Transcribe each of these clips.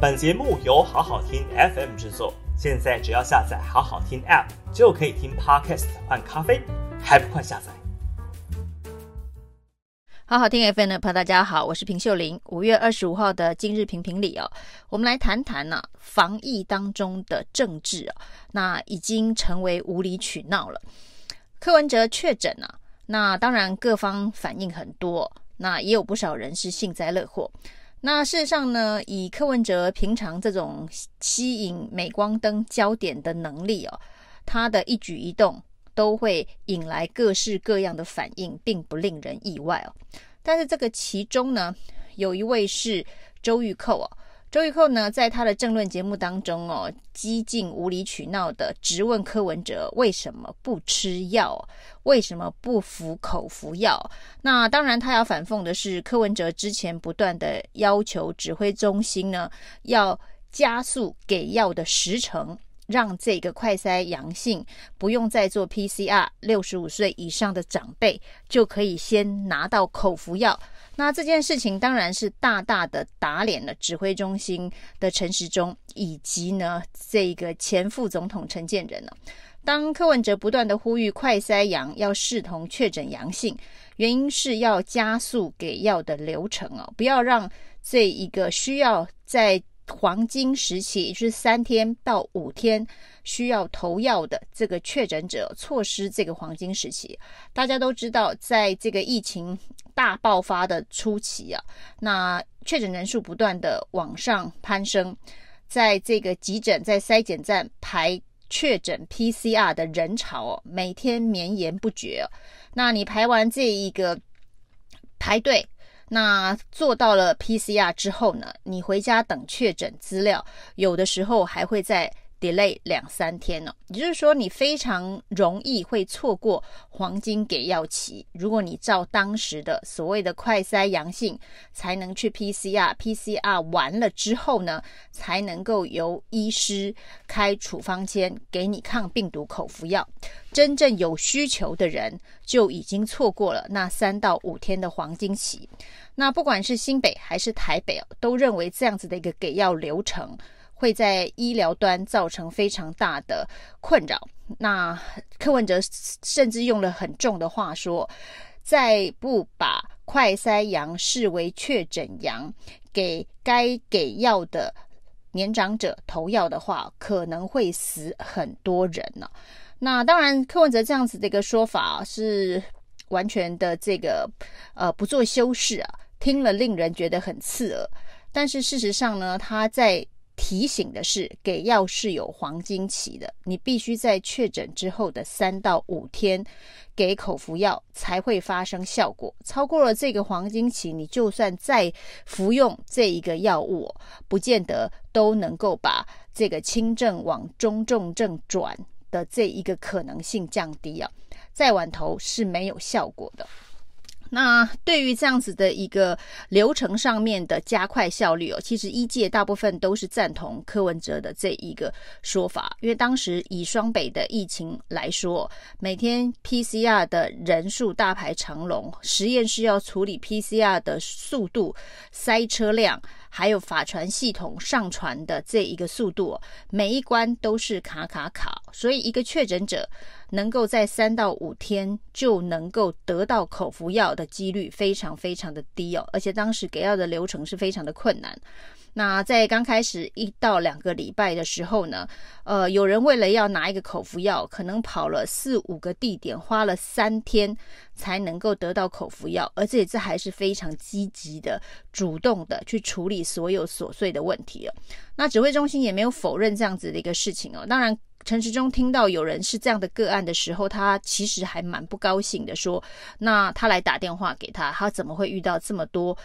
本节目由好好听 FM 制作，现在只要下载好好听 App 就可以听 Podcast 换咖啡，还不快下载？好好听 FM 的朋友大家好，我是平秀玲。5月25号的今日评评理哦，我们来谈谈防疫当中的政治哦，那已经成为无理取闹了。柯文哲确诊那当然各方反应很多，那也有不少人是幸灾乐祸。那事实上呢，以柯文哲平常这种吸引镁光灯焦点的能力哦，他的一举一动都会引来各式各样的反应，并不令人意外哦。但是这个其中呢，有一位是周玉蔻哦。周玉蔻呢，在他的政论节目当中哦，激进无理取闹的质问柯文哲为什么不吃药，为什么不服口服药。那当然他要反讽的是，柯文哲之前不断的要求指挥中心呢，要加速给药的时程，让这个快筛阳性不用再做 PCR， 65岁以上的长辈就可以先拿到口服药。那这件事情当然是大大的打脸了指挥中心的陈时中，以及呢这个前副总统陈建仁了。当柯文哲不断的呼吁快筛阳要视同确诊阳性，原因是要加速给药的流程哦，不要让这一个需要在黄金时期是3天到5天需要投药的这个确诊者错失这个黄金时期。大家都知道，在这个疫情大爆发的初期那确诊人数不断的往上攀升，在这个急诊在筛检站排确诊 PCR 的人潮每天绵延不绝那你排完这一个排队，那做到了 PCR 之后呢，你回家等确诊资料，有的时候还会再 delay 2-3天哦。也就是说，你非常容易会错过黄金给药期。如果你照当时的所谓的快筛阳性才能去 PCR 完了之后呢，才能够由医师开处方签给你抗病毒口服药。真正有需求的人就已经错过了那3到5天的黄金期。那不管是新北还是台北都认为这样子的一个给药流程会在医疗端造成非常大的困扰。那柯文哲甚至用了很重的话说，再不把快筛阳视为确诊阳，给该给药的年长者投药的话，可能会死很多人。那当然柯文哲这样子的一个说法是完全的这个不做修饰听了令人觉得很刺耳。但是事实上呢，他在提醒的是，给药是有黄金期的，你必须在确诊之后的3到5天给口服药才会发生效果。超过了这个黄金期，你就算再服用这一个药物，不见得都能够把这个轻症往中重症转的这一个可能性降低。再晚投是没有效果的。那对于这样子的一个流程上面的加快效率其实医界大部分都是赞同柯文哲的这一个说法，因为当时以双北的疫情来说，每天 PCR 的人数大排长龙，实验室要处理 PCR 的速度、塞车量，还有法传系统上传的这一个速度，每一关都是卡，所以一个确诊者能够在3到5天就能够得到口服药的几率非常非常的低，而且当时给药的流程是非常的困难。那在刚开始1到2个礼拜的时候呢，有人为了要拿一个口服药，可能跑了4-5个地点，花了3天才能够得到口服药，而且这还是非常积极的、主动的去处理所有琐碎的问题。那指挥中心也没有否认这样子的一个事情。当然陈时中听到有人是这样的个案的时候，他其实还蛮不高兴的，说那他来打电话给他，他怎么会遇到这么多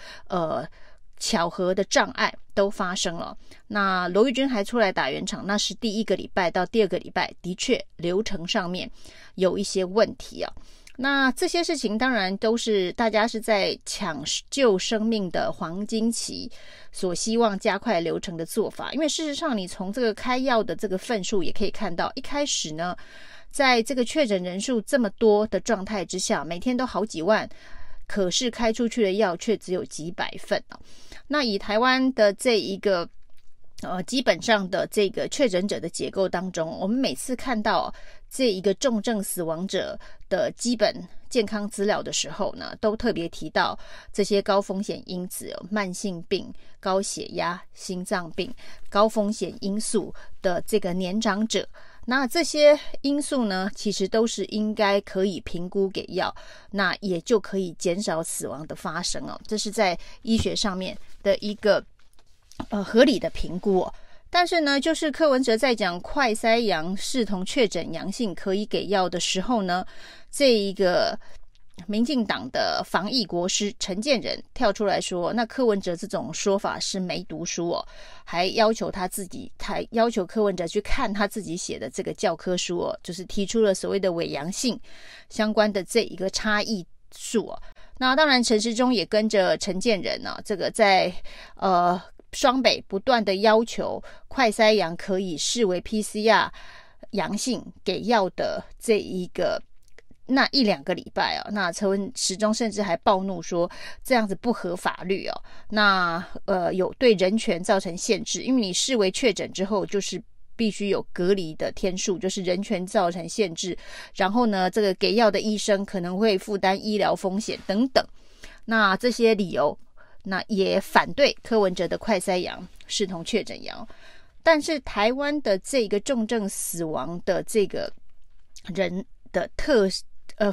巧合的障碍都发生了。那罗玉君还出来打圆场，那是第1个礼拜到第2个礼拜的确流程上面有一些问题。那这些事情当然都是大家是在抢救生命的黄金期所希望加快流程的做法，因为事实上你从这个开药的这个份数也可以看到，一开始呢在这个确诊人数这么多的状态之下，每天都好几万，可是开出去的药却只有几百份。那以台湾的这一个基本上的这个确诊者的结构当中，我们每次看到这一个重症死亡者的基本健康资料的时候呢，都特别提到这些高风险因子，慢性病、高血压、心脏病、高风险因素的这个年长者。那这些因素呢，其实都是应该可以评估给药，那也就可以减少死亡的发生哦。这是在医学上面的一个合理的评估哦。但是呢，就是柯文哲在讲快筛阳视同确诊阳性可以给药的时候呢，这一个民进党的防疫国师陈建仁跳出来说，那柯文哲这种说法是没读书哦，还要求他自己，还要求柯文哲去看他自己写的这个教科书哦，就是提出了所谓的伪阳性相关的这一个差异数哦。那当然，陈时中也跟着陈建仁呢、这个在双北不断的要求快筛阳可以视为 PCR 阳性给药的这一个那一两个礼拜哦，那陈时中甚至还暴怒说这样子不合法律哦，那有对人权造成限制，因为你视为确诊之后就是必须有隔离的天数，就是人权造成限制，然后呢这个给药的医生可能会负担医疗风险等等，那这些理由那也反对柯文哲的快筛阳视同确诊阳。但是台湾的这个重症死亡的这个人的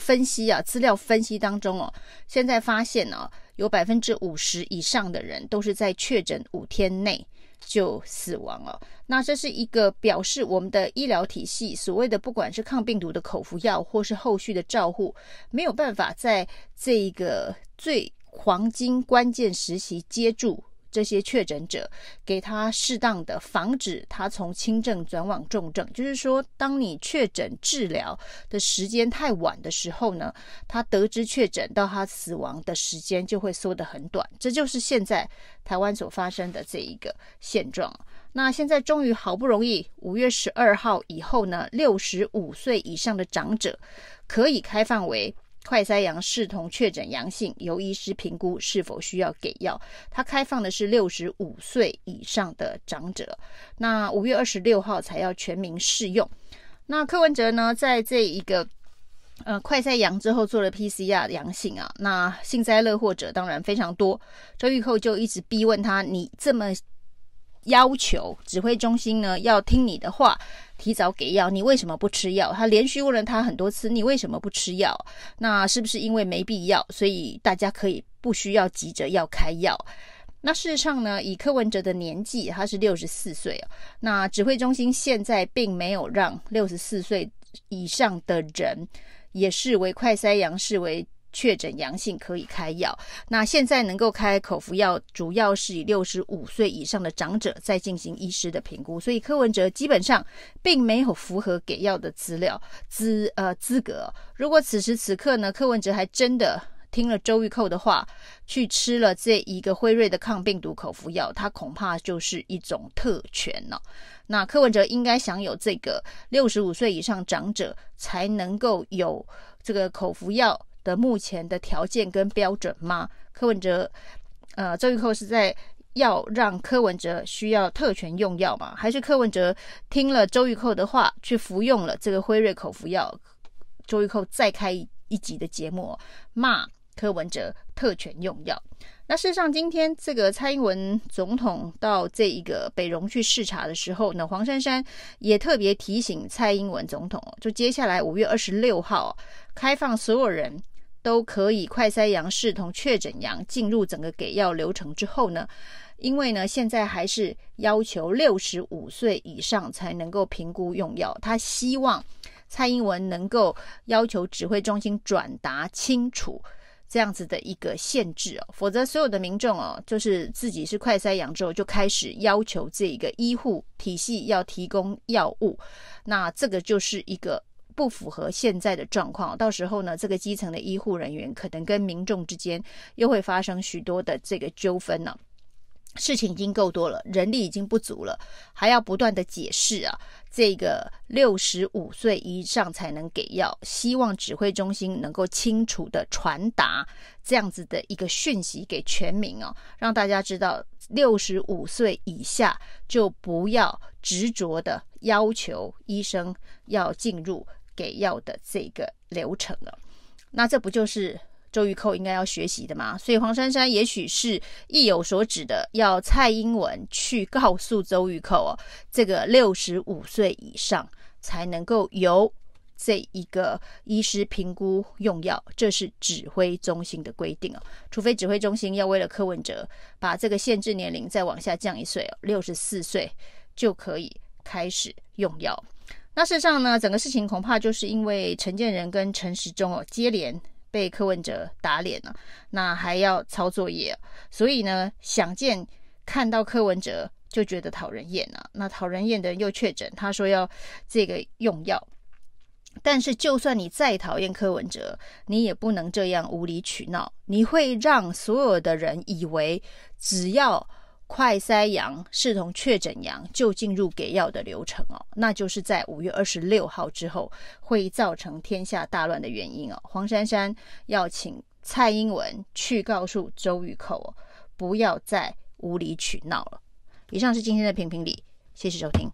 分析啊，资料分析当中哦，现在发现哦，有50%以上的人都是在确诊5天内就死亡哦。那这是一个表示我们的医疗体系所谓的不管是抗病毒的口服药或是后续的照护，没有办法在这一个最黄金关键时期接住这些确诊者，给他适当的防止他从轻症转往重症，就是说当你确诊治疗的时间太晚的时候呢，他得知确诊到他死亡的时间就会缩得很短，这就是现在台湾所发生的这一个现状。那现在终于好不容易5月12号以后呢，65岁以上的长者可以开放为快筛阳视同确诊阳性，由医师评估是否需要给药。它开放的是65岁以上的长者，那5月26号才要全民适用。那柯文哲呢，在这一个快筛阳之后做了 PCR 阳性啊，那幸灾乐祸者当然非常多。周玉蔻就一直逼问他，你这么要求指挥中心呢要听你的话提早给药，你为什么不吃药？他连续问了他很多次，你为什么不吃药？那是不是因为没必要，所以大家可以不需要急着要开药？那事实上呢，以柯文哲的年纪，他是64岁、那指挥中心现在并没有让64岁以上的人也视为快筛阳视为确诊阳性可以开药，那现在能够开口服药主要是以65岁以上的长者在进行医师的评估，所以柯文哲基本上并没有符合给药的资格。如果此时此刻呢，柯文哲还真的听了周玉蔻的话去吃了这一个辉瑞的抗病毒口服药，他恐怕就是一种特权了。那柯文哲应该享有这个65岁以上长者才能够有这个口服药的目前的条件跟标准吗？柯文哲周玉蔻是在要让柯文哲需要特权用药吗？还是柯文哲听了周玉蔻的话去服用了这个辉瑞口服药？周玉蔻再开一集的节目骂柯文哲特权用药。那事实上今天这个蔡英文总统到这一个北荣去视察的时候呢，黄珊珊也特别提醒蔡英文总统，就接下来5月26号开放所有人都可以快筛阳视同确诊阳进入整个给药流程之后呢，因为呢现在还是要求65岁以上才能够评估用药，他希望蔡英文能够要求指挥中心转达清楚这样子的一个限制哦，否则所有的民众哦，就是自己是快筛阳之后就开始要求这个医护体系要提供药物，那这个就是一个不符合现在的状况，到时候呢，这个基层的医护人员可能跟民众之间又会发生许多的这个纠纷呢。事情已经够多了，人力已经不足了，还要不断的解释啊，这个65岁以上才能给药，希望指挥中心能够清楚的传达这样子的一个讯息给全民哦，让大家知道65岁以下就不要执着的要求医生要进入给药的这个流程了。那这不就是周玉蔻应该要学习的嘛，所以黄珊珊也许是意有所指的，要蔡英文去告诉周玉蔻哦，这个65岁以上才能够由这一个医师评估用药，这是指挥中心的规定哦。除非指挥中心要为了柯文哲把这个限制年龄再往下降一岁哦，64岁就可以开始用药。那事实上呢，整个事情恐怕就是因为陈建仁跟陈时中哦接连被柯文哲打脸了，那还要抄作业，所以呢，想见看到柯文哲就觉得讨人厌了。那讨人厌的人又确诊，他说要这个用药，但是就算你再讨厌柯文哲，你也不能这样无理取闹，你会让所有的人以为只要快筛阳视同确诊阳就进入给药的流程哦，那就是在5月26号之后会造成天下大乱的原因哦。黄珊珊要请蔡英文去告诉周玉蔻哦，不要再无理取闹了。以上是今天的评评理，谢谢收听。